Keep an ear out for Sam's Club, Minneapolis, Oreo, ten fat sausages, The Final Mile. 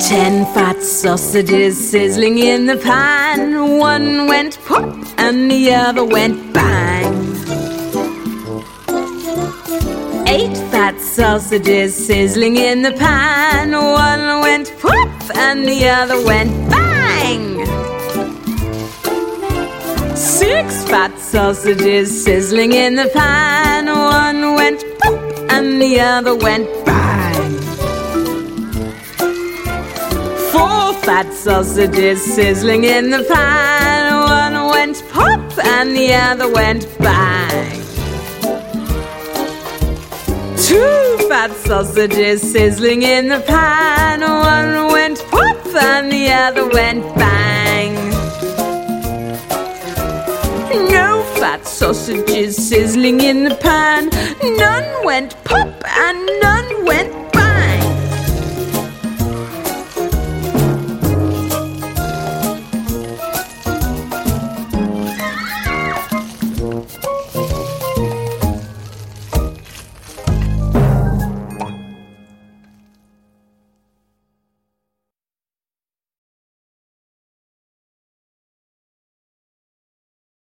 Ten fat sausages sizzling in the pan. One went pop and the other went bang. 8 fat sausages sizzling in the pan. One went pop and the other went bang. 6 fat sausages sizzling in the pan. One went pop and the other went bang. 4 fat sausages sizzling in the pan. One went pop and the other went bang. 2 fat sausages sizzling in the pan. One went pop and the other went bang. No fat sausages sizzling in the pan. None went pop and none went bang.